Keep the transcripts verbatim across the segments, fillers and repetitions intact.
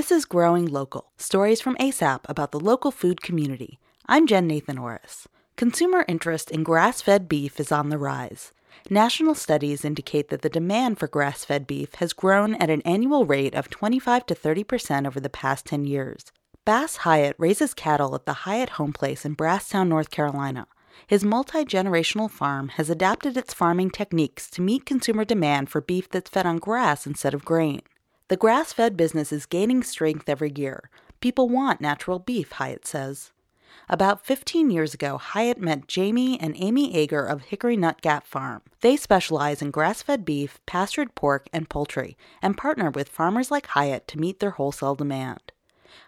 This is Growing Local, stories from ASAP about the local food community. I'm Jen Nathan-Orris. Consumer interest in grass-fed beef is on the rise. National studies indicate that the demand for grass-fed beef has grown at an annual rate of twenty-five to thirty percent over the past ten years. Bass Hyatt raises cattle at the Hyatt Homeplace in Brasstown, North Carolina. His multi-generational farm has adapted its farming techniques to meet consumer demand for beef that's fed on grass instead of grain. The grass-fed business is gaining strength every year. People want natural beef, Hyatt says. About fifteen years ago, Hyatt met Jamie and Amy Ager of Hickory Nut Gap Farm. They specialize in grass-fed beef, pastured pork, and poultry, and partner with farmers like Hyatt to meet their wholesale demand.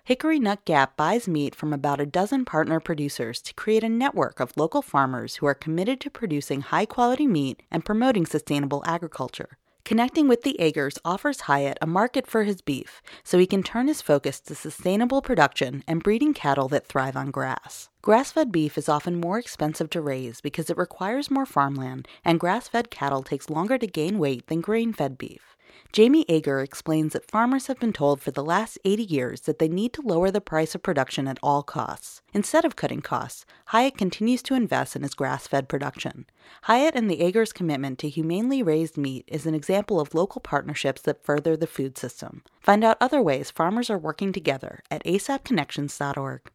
Hickory Nut Gap buys meat from about a dozen partner producers to create a network of local farmers who are committed to producing high-quality meat and promoting sustainable agriculture. Connecting with the Agers offers Hyatt a market for his beef, so he can turn his focus to sustainable production and breeding cattle that thrive on grass. Grass-fed beef is often more expensive to raise because it requires more farmland, and grass-fed cattle takes longer to gain weight than grain-fed beef. Jamie Ager explains that farmers have been told for the last eighty years that they need to lower the price of production at all costs. Instead of cutting costs, Hyatt continues to invest in his grass-fed production. Hyatt and the Agers' commitment to humanely raised meat is an example of local partnerships that further the food system. Find out other ways farmers are working together at A S A P Connections dot org.